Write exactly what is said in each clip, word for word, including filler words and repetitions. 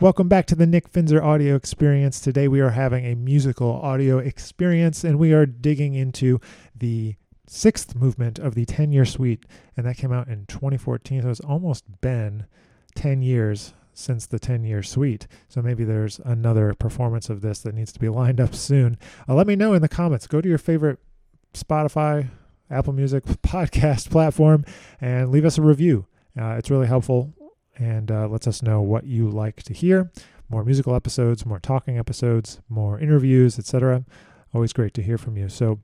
Welcome back to the Nick Finzer Audio Experience. Today we are having a musical audio experience, and we are digging into the sixth movement of the Ten Year Suite, and that came out in twenty fourteen, so it's almost been ten years since the Ten Year Suite, so maybe there's another performance of this that needs to be lined up soon. Uh, let me know in the comments. Go to your favorite Spotify, Apple Music podcast platform and leave us a review. Uh, it's really helpful. And uh, lets us know what you like to hear. More musical episodes, more talking episodes, more interviews, et cetera. Always great to hear from you. So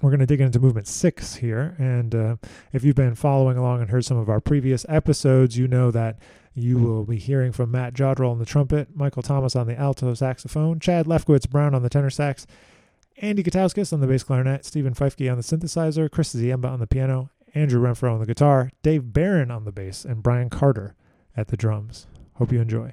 we're going to dig into movement six here. And uh, if you've been following along and heard some of our previous episodes, you know that you will be hearing from Matt Jodrell on the trumpet, Michael Thomas on the alto saxophone, Chad Lefkowitz-Brown on the tenor sax, Andy Gutauskas on the bass clarinet, Stephen Feifke on the synthesizer, Chris Ziemba on the piano, Andrew Renfro on the guitar, Dave Baron on the bass, and Brian Carter at the drums. Hope you enjoy.